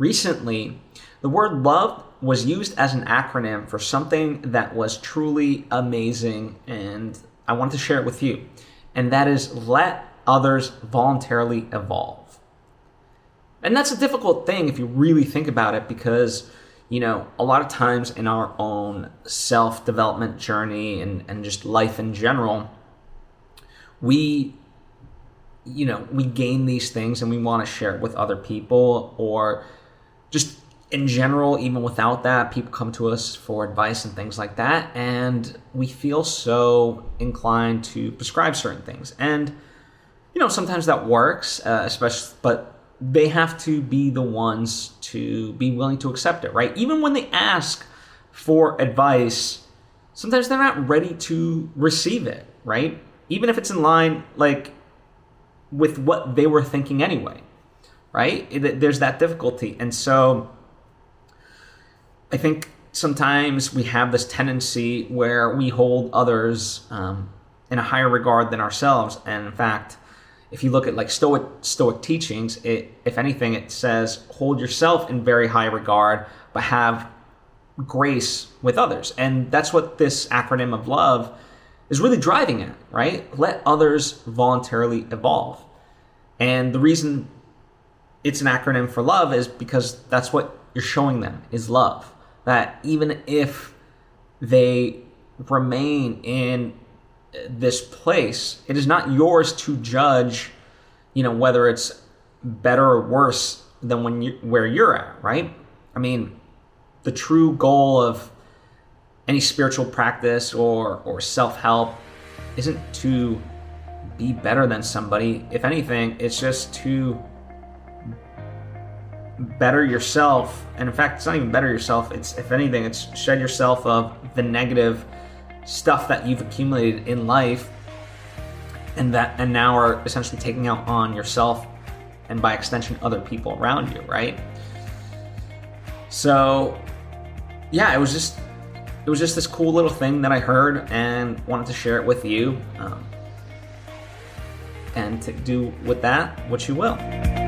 Recently, the word love was used as an acronym for something that was truly amazing, and I wanted to share it with you, and that is let others voluntarily evolve. And that's a difficult thing if you really think about it, because a lot of times in our own self-development journey and just life in general, we gain these things and we want to share it with other people, or just in general, even without that, people come to us for advice and things like that, and we feel so inclined to prescribe certain things. And, sometimes that works, especially, but they have to be the ones to be willing to accept it, right? Even when they ask for advice, sometimes they're not ready to receive it, right? Even if it's in line, with what they were thinking anyway, right? There's that difficulty. And so I think sometimes we have this tendency where we hold others in a higher regard than ourselves. And in fact, if you look at Stoic teachings, if anything, it says, hold yourself in very high regard, but have grace with others. And that's what this acronym of love is really driving at, right? Let others voluntarily evolve. And the reason it's an acronym for love is because that's what you're showing them is love. That even if they remain in this place, it is not yours to judge, whether it's better or worse than where you're at, right? I mean, the true goal of any spiritual practice or self-help isn't to be better than somebody. If anything, it's just to better yourself. And in fact, it's not even better yourself. It's, if anything, it's shed yourself of the negative stuff that you've accumulated in life and now are essentially taking out on yourself and by extension other people around you, right? So yeah, it was just this cool little thing that I heard and wanted to share it with you, and to do with that what you will.